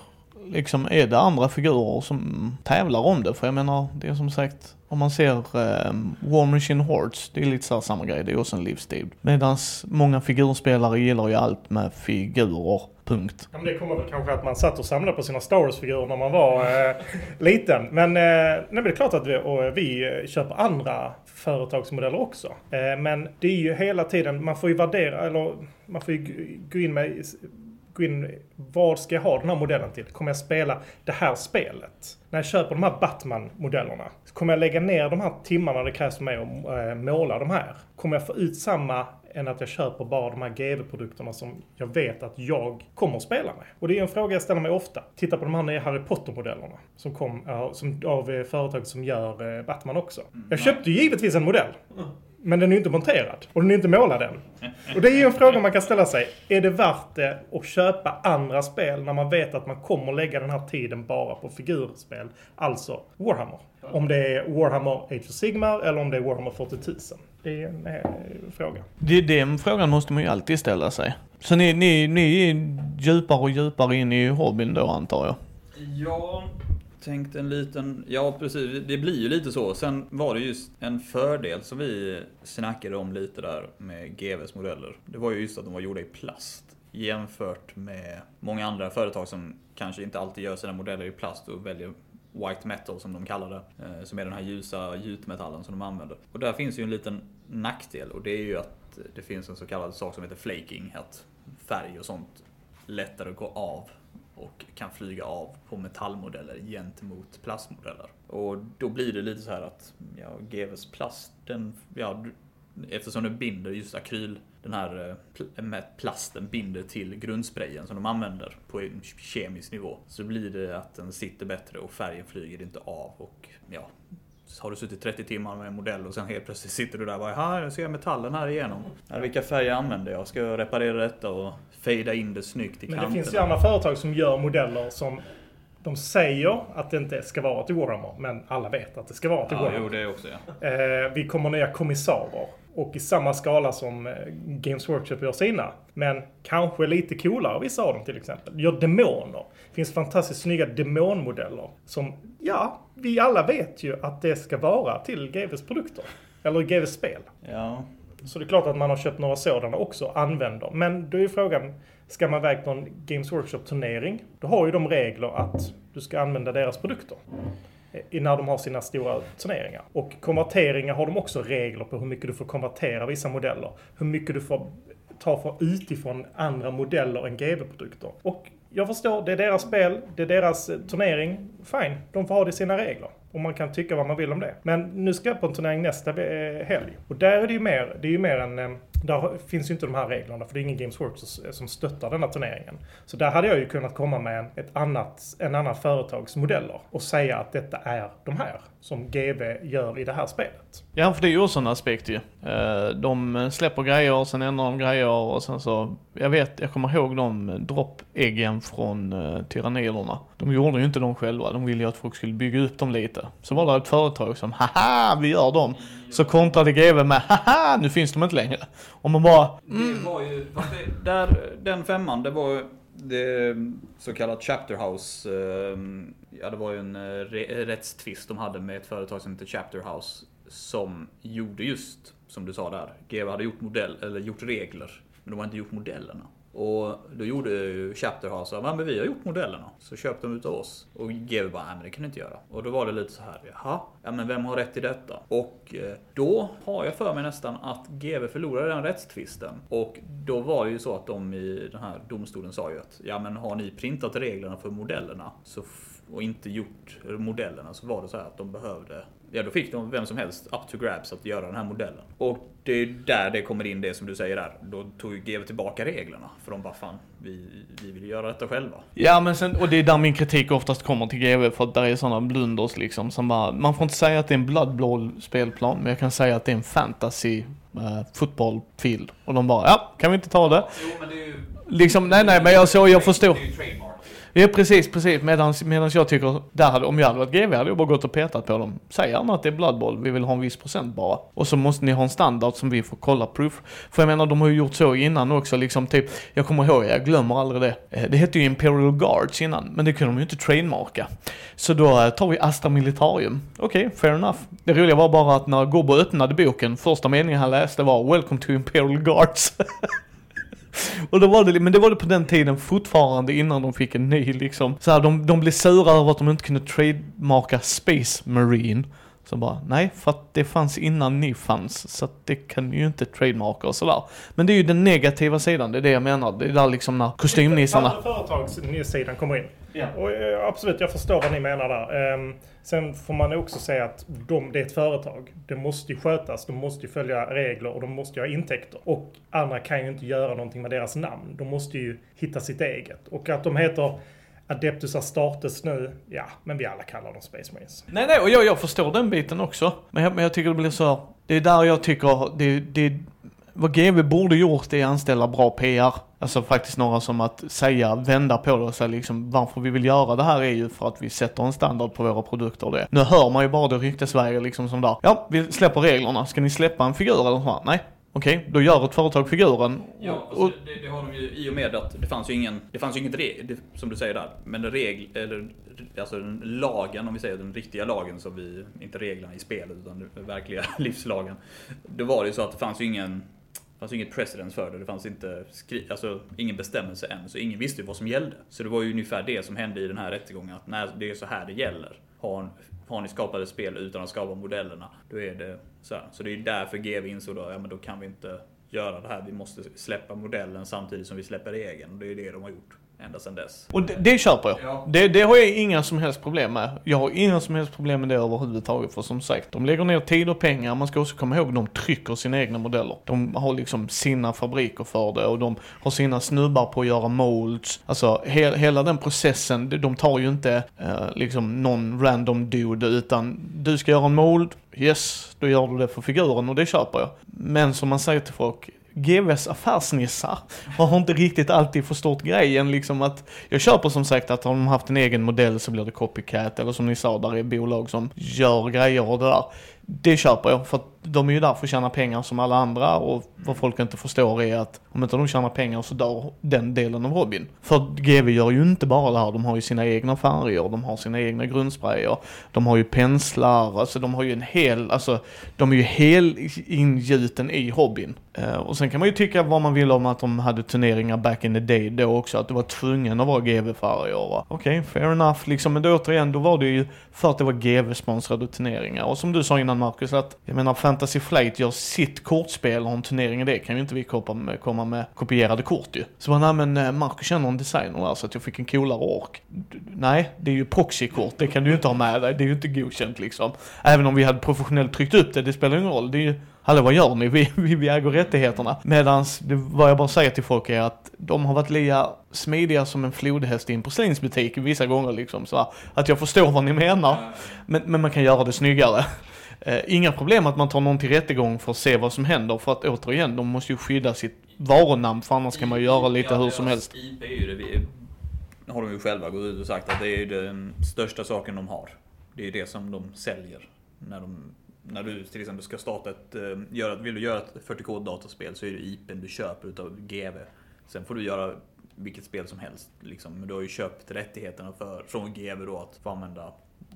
Liksom, är det andra figurer som tävlar om det? För jag menar, det är som sagt, om man ser eh, War Machine Hordes, det är lite så här samma grej, det är också en livsstil. Medan många figurspelare gillar ju allt med figurer. Punkt. Ja, men det kommer väl kanske att man satt och samlade på sina Star Wars-figurer när man var eh, liten. Men, eh, nej, men det är klart att vi, och vi köper andra företagsmodeller också. Eh, men det är ju hela tiden, man får ju värdera, eller man får ju gå in med... In, vad ska jag ha den här modellen till? Kommer jag spela det här spelet? När jag köper de här Batman-modellerna, kommer jag lägga ner de här timmarna det krävs för mig att måla de här? Kommer jag få ut samma än att jag köper bara de här G V-produkterna som jag vet att jag kommer att spela med? Och det är en fråga jag ställer mig ofta. Titta på de här nya Harry Potter-modellerna som kom äh, som, av äh, företag som gör äh, Batman också. Jag köpte ju givetvis en modell. Men den är ju inte monterad. Och den är inte målad än. Och det är ju en fråga man kan ställa sig. Är det värt det att köpa andra spel när man vet att man kommer lägga den här tiden bara på figurspel? Alltså Warhammer. Om det är Warhammer Age of Sigmar eller om det är Warhammer fyrtio tusen. Det är en eh, fråga. Det är den frågan måste man ju alltid ställa sig. Så ni, ni, ni är djupare och djupare in i hobbyn då, antar jag? Ja... tänkt en liten, ja precis, det blir ju lite så. Sen var det just en fördel som vi snackade om lite där med G V:s modeller. Det var ju just att de var gjorda i plast jämfört med många andra företag som kanske inte alltid gör sina modeller i plast och väljer white metal som de kallar det, som är den här ljusa gjutmetallen som de använder. Och där finns ju en liten nackdel, och det är ju att det finns en så kallad sak som heter flaking, att färg och sånt lättare går av och kan flyga av på metallmodeller gentemot plastmodeller. Och då blir det lite så här att ja, G V:s plast, den, ja, eftersom den binder just akryl, den här pl- plasten binder till grundsprayen som de använder på en kemisk nivå. Så blir det att den sitter bättre och färgen flyger inte av. Och ja, har du suttit trettio timmar med en modell och sen helt plötsligt sitter du där och bara, här, nu ser jag metallen här igenom. Här, vilka färger använder jag? Ska jag reparera detta och fejda in det snyggt i kanten? Men det finns ju andra företag som gör modeller som de säger att det inte ska vara till Warhammer, men alla vet att det ska vara till ja, Warhammer. Jo, det också, ja. eh, vi kommer nya kommissarer och i samma skala som Games Workshop gör sina, men kanske lite coolare. Vissa av dem till exempel gör demoner. Det finns fantastiskt snygga demonmodeller som, ja, vi alla vet ju att det ska vara till G V:s produkter eller G V:s spel. Ja. Så det är klart att man har köpt några sådana också och använder. Men då är ju frågan, ska man väga på en Games Workshop-turnering, då har ju de regler att du ska använda deras produkter när de har sina stora turneringar. Och konverteringar har de också regler på, hur mycket du får konvertera vissa modeller, hur mycket du får ta för utifrån andra modeller än G V-produkter. Och jag förstår, det är deras spel, det är deras turnering, fine, de får ha det i sina regler. Och man kan tycka vad man vill om det. Men nu ska jag på en turnering nästa helg. Och där är det ju mer, det är ju mer en... Där finns ju inte de här reglerna, för det är ingen Games Workshop som stöttar den här turneringen. Så där hade jag ju kunnat komma med en, ett annat, en annan företagsmodeller och säga att detta är de här som G B gör i det här spelet. Ja, för det är ju också en aspekt ju. De släpper grejer, sen ändrar de grejer och sen så... Jag vet, jag kommer ihåg de dropp-äggen från tyrannilerna. De gjorde ju inte dem själva, de ville ju att folk skulle bygga upp dem lite. Så var det ett företag som, haha, vi gör dem. Så kontrade G V med, haha, nu finns de inte längre. Och man bara... Mm. Det var ju, det, där, den femman, det var det så kallat Chapter House. Ja, det var ju en re, rättstvist de hade med ett företag som heter Chapter House. Som gjorde just, som du sa där, G V hade gjort, modell, eller gjort regler, men de hade inte gjort modellerna. Och då gjorde ju Chapter House så, men vi har gjort modellerna. Så köpte de ut av oss. Och G V bara, nej men det kan du inte göra. Och då var det lite så här, jaha, ja men vem har rätt i detta? Och då har jag för mig nästan att G V förlorade den rättstvisten. Och då var det ju så att de i den här domstolen sa ju att, ja men har ni printat reglerna för modellerna så f- och inte gjort modellerna, så var det så här att de behövde... Ja, då fick de vem som helst up to grabs att göra den här modellen. Och det är där det kommer in det som du säger där. Då tog ju G V tillbaka reglerna. För de bara, fan, vi, vi vill göra detta själva. Ja, men sen, och det är där min kritik oftast kommer till G V. För att där är sådana blunders liksom. Som bara, man får inte säga att det är en Blood Bowl spelplan. Men jag kan säga att det är en fantasy eh, fotbollfield. Och de bara, ja, kan vi inte ta det? Jo, men det är ju... Liksom, nej, nej, men jag, så, jag förstår. Det är ju trademark. Ja, precis, precis. Medans, medans jag tycker, där hade, om jag hade varit G V hade jag bara gått och petat på dem. Säg gärna att det är Blood Bowl, vi vill ha en viss procent bara. Och så måste ni ha en standard som vi får kolla proof. För jag menar, de har ju gjort så innan också. Liksom, typ, jag kommer ihåg, jag glömmer aldrig det. Det hette ju Imperial Guards innan, men det kunde de ju inte trademarka. Så då tar vi Astra Militarium. Okej, okay, fair enough. Det roliga var bara att när Gobbo öppnade boken, första meningen han läste var Welcome to Imperial Guards. Och då var det, men det var det på den tiden fortfarande innan de fick en ny liksom. Så här, de, de blev sura över att de inte kunde trademarka Space Marine. Så bara, nej, för att det fanns innan ni fanns. Så att det kan ju inte trademarka och sådär. Men det är ju den negativa sidan, det är det jag menar. Det är där liksom när kostymnissarna... Företagssidan kommer in. Ja. Och, absolut, jag förstår vad ni menar där. Um, sen får man också säga att de, det är ett företag. Det måste ju skötas, de måste ju följa regler och de måste ju ha intäkter. Och andra kan ju inte göra någonting med deras namn. De måste ju hitta sitt eget. Och att de heter... Adeptus Astartes nu, ja, men vi alla kallar dem Space Marines. Nej, nej, och jag, jag förstår den biten också. Men jag, men jag tycker det blir så, det är där jag tycker, det, det, vad G V borde gjort är att anställa bra P R. Alltså faktiskt några som att säga, vända på det och säga liksom, varför vi vill göra det här är ju för att vi sätter en standard på våra produkter och det. Nu hör man ju bara det ryktesvägen liksom som där, ja, vi släpper reglerna, ska ni släppa en figur eller så? Nej. Okej, okay, då gör ett företag figuren. Ja, alltså, och... det, det har de ju i och med att det fanns ju ingen, det fanns ju inget re, det, som du säger där, men den regel eller alltså den lagen, om vi säger den riktiga lagen som vi inte reglerna i spelet utan den verkliga livslagen. Då var det ju så att det fanns ju ingen fanns ju inget precedens för det, det fanns inte skri, alltså ingen bestämmelse än, så ingen visste ju vad som gällde. Så det var ju ungefär det som hände i den här rättegången, att när det är så här det gäller. Har en, har ni skapat ett spel utan att skapa modellerna, då är det så här. Så det är därför G V insåg då, ja men då kan vi inte göra det här, vi måste släppa modellen samtidigt som vi släpper egen, och det är det de har gjort ända sedan dess. Och det, det köper jag. Ja. Det, det har jag inga som helst problem med. Jag har inga som helst problem med det överhuvudtaget, för som sagt, de lägger ner tid och pengar. Man ska också komma ihåg, de trycker sina egna modeller. De har liksom sina fabriker för det, och de har sina snubbar på att göra molds. Alltså he, hela den processen, de tar ju inte eh, liksom någon random dude, utan du ska göra en mold, yes, då gör du det för figuren, och det köper jag. Men som man säger till folk, G V:s affärsnissar har inte riktigt alltid förstått grejen liksom, att jag köper som sagt att om de har haft en egen modell så blir det copycat, eller som ni sa, där är bolag som gör grejer och det där. Det köper jag, för att de är ju där för att tjäna pengar som alla andra, och vad folk inte förstår är att om inte de tjänar pengar så dör den delen av Robin. För G V gör ju inte bara det här, de har ju sina egna färger, de har sina egna grundsprayer, de har ju penslar, alltså de har ju en hel, alltså de är ju hel ingjuten i hobbyn. Och sen kan man ju tycka vad man vill om att de hade turneringar back in the day då också, att det var tvungen att vara G V-färger. Okej, okay, fair enough liksom, men då återigen, då var det ju för att det var G V-sponsrade turneringar, och som du sa innan Marcus, att jag menar Fantasy Flight gör sitt kortspel och en turnering i det kan ju inte vi komma med kopierade kort ju. Så bara, nej men Marcus känner en designer här så att jag fick en coolare ork. Nej, det är ju proxykort, det kan du ju inte ha med dig, det är ju inte godkänt liksom. Även om vi hade professionellt tryckt upp det, det spelar ingen roll, det är ju hallå, vad gör ni? Vi, vi, vi äger rättigheterna. Medan vad jag bara säger till folk är att de har varit lika smidiga som en flodhäst i en porslinsbutik vissa gånger. Liksom, så här, att jag förstår vad ni menar, men, men man kan göra det snyggare. Eh, inga problem att man tar någon till rättegång för att se vad som händer. För att återigen, de måste ju skydda sitt varunamn, för annars kan man göra lite hur som helst. I P är det, har de ju själva gått ut och sagt att det är den största saken de har. Det är det som de säljer när de... När du till exempel ska starta ett, gör, vill du göra ett fyrtio k dataspel så är det I P:n du köper utav G V. Sen får du göra vilket spel som helst. Liksom. Men du har ju köpt rättigheterna för, från G V då att få använda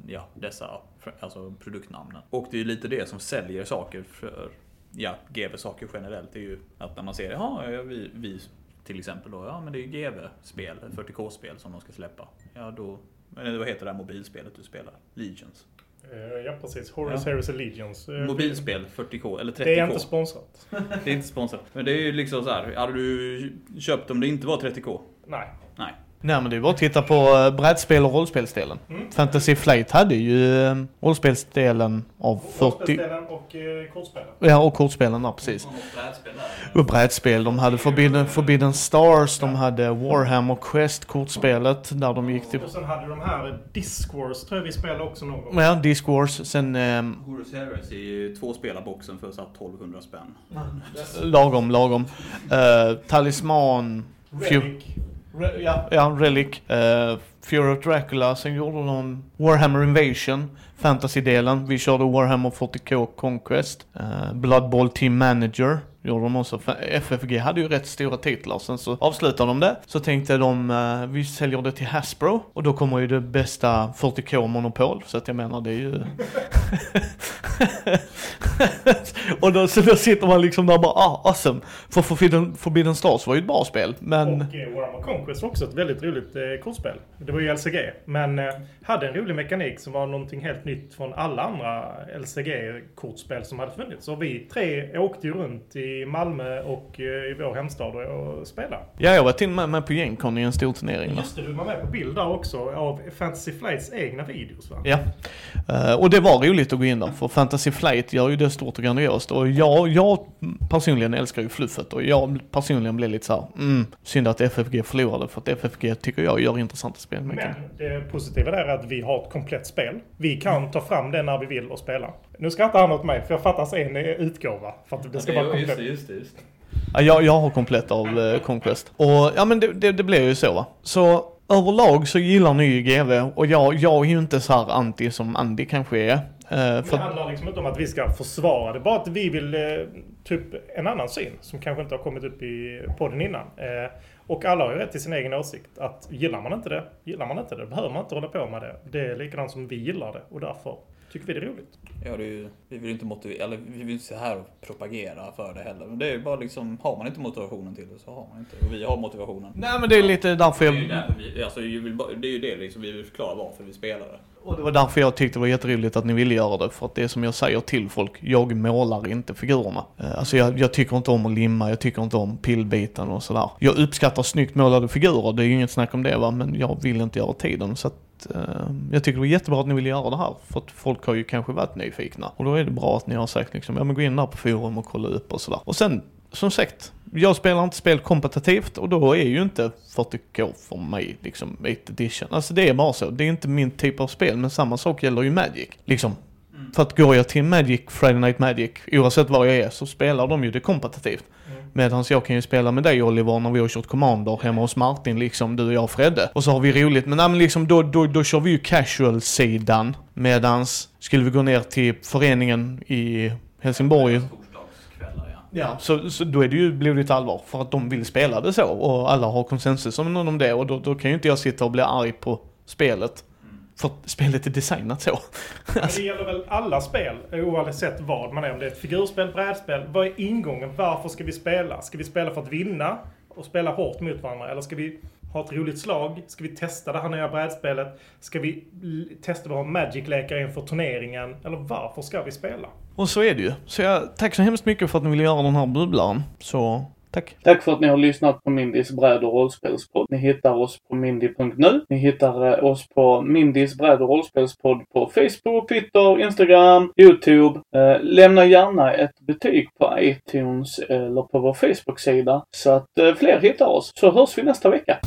ja, dessa alltså produktnamnen. Och det är ju lite det som säljer saker för ja, G V-saker generellt. Det är ju att när man ser ja, vi, vi till exempel då, ja men det är ju G V-spel, fyrtio k-spel som de ska släppa. Ja då, eller vad heter det här mobilspelet du spelar? Legions. Ja precis, Horus Heresy ja. Legions mobilspel, fyrtio k eller trettio k. Det är inte sponsrat. Det är inte sponsrat. Men det är ju liksom så här, hade du köpt om det inte var trettio k? Nej. Nej. Nej men det är bara att titta på brädspel och rollspelsdelen. Mm. Fantasy Flight hade ju äh, rollspelsdelen av fyrtio... Rollspelsdelen och äh, kortspelen. Ja, och kortspelen, ja, precis. Mm. Och brädspel där. Och brädspel, de hade Forbidden, Forbidden Stars, de hade Warhammer och Quest, kortspelet, där de gick till... Och sen hade de här Disc Wars, tror jag vi spelade också någon gång. Ja, Disc Wars, sen... Äh... Horus Heresy är ju två spelarboxen för så här tolvhundra spänn. Mm. Yes. Lagom, lagom. uh, Talisman... Relic. Re- ja. ja, Relic, uh, Fury of Dracula, sen gjorde de Warhammer Invasion, fantasy-delen. Vi körde Warhammer fyrtio k Conquest, uh, Blood Bowl Team Manager gjorde de också. F F G hade ju rätt stora titlar, sen så avslutade de det. Så tänkte de, uh, vi säljer det till Hasbro och då kommer ju det bästa fyrtio k-monopol. Så att jag menar, det är ju... och då, så då sitter man liksom där och bara, ah, awesome. För Forbidden, Forbidden Stars var ju ett bra spel, men... Och eh, Warhammer Conquest var också ett väldigt roligt eh, kortspel. Det var ju L C G, men eh, hade en rolig mekanik som var någonting helt nytt från alla andra L C G-kortspel som hade funnits. Så vi tre åkte ju runt i Malmö och eh, i vår hemstad och spelade. Ja, jag var till med, med på Gencon i en stor turnering. Just det, du var med på bilder också av Fantasy Flights egna videos, va? Ja, uh, och det var roligt att gå in där, för Fantasy Flight gör ju det stort och grandiost. Och jag, jag personligen älskar ju fluffet, och jag personligen blev lite så här, mm, synd att F F G förlorade, för att F F G tycker jag gör intressanta spel. Men det positiva där är att vi har ett komplett spel. Vi kan ta fram det när vi vill och spela. Nu skrattar han åt mig, för jag fattas en utgåva. För att det ska vara komplett. Just det, just det, just det. Ja, jag, jag har komplett av eh, Conquest. Och ja, men det, det, det blev ju så, va? Så... Överlag så gillar ni ju G V, och jag, jag är ju inte så här anti som Andy kanske är. Uh, för... Det handlar liksom inte om att vi ska försvara det, bara att vi vill uh, typ en annan syn som kanske inte har kommit upp i podden innan. Uh, och alla har ju rätt till sin egen åsikt, att gillar man inte det, gillar man inte det, behöver man inte hålla på med det. Det är likadant som vi gillar det, och därför tycker vi det är roligt. Ja, det är ju, vi vill inte motivera, eller vi vill inte så här och propagera för det heller. Men det är ju bara liksom, har man inte motivationen till det så har man inte. Och vi har motivationen. Nej, men det är lite därför jag... Det är ju, där vi, alltså, det, är ju det liksom, vi vill förklara varför vi spelar det. Och det var därför jag tyckte det var jätteroligt att ni ville göra det. För att det är som jag säger till folk, jag målar inte figurerna. Alltså jag, jag tycker inte om att limma, jag tycker inte om pillbiten och sådär. Jag uppskattar snyggt målade figurer, det är ju inget snack om det, va? Men jag vill inte göra tiden. Så att, eh, jag tycker det var jättebra att ni ville göra det här. För att folk har ju kanske varit nyfikna. Och då är det bra att ni har sagt liksom, ja men gå in där på forum och kolla upp och sådär. Och sen, som sagt, jag spelar inte spel kompetitivt, och då är ju inte fyrtio k för mig liksom eighth edition. Alltså det är bara så, det är inte min typ av spel, men samma sak gäller ju Magic liksom. Mm. För att går jag till Magic, Friday Night Magic, oavsett var jag är, så spelar de ju det kompetitivt. Mm. Medan jag kan ju spela med dig, Oliver, när vi har kört Commander hemma hos Martin, liksom du och jag och Fredde. Och så har vi roligt, men, nej, men liksom, då, då, då kör vi ju casual-sidan. Medans skulle vi gå ner till föreningen i Helsingborg... Ja, så, så då är det ju blodigt allvar, för att de vill spela det så, och alla har konsensus om det, och då, då kan ju inte jag sitta och bli arg på spelet, för att spelet är designat så. Men det gäller väl alla spel, oavsett vad man är, om det är ett figurspel, brädspel, vad är ingången, varför ska vi spela? Ska vi spela för att vinna och spela hårt mot varandra, eller ska vi ha ett roligt slag? Ska vi testa det här nya brädspelet? Ska vi testa vad Magic-lekar inför turneringen? Eller varför ska vi spela? Och så är det ju. Så jag, tack så hemskt mycket för att ni ville göra den här bubblaren. Så... Tack. Tack för att ni har lyssnat på Mindys bräd- och rollspelspodd. Ni hittar oss på mindy punkt nu. Ni hittar oss på Mindys bräd- och rollspelspodd på Facebook, Twitter, Instagram, YouTube. Eh, lämna gärna ett betyg på iTunes eller på vår Facebook-sida så att eh, fler hittar oss. Så hörs vi nästa vecka.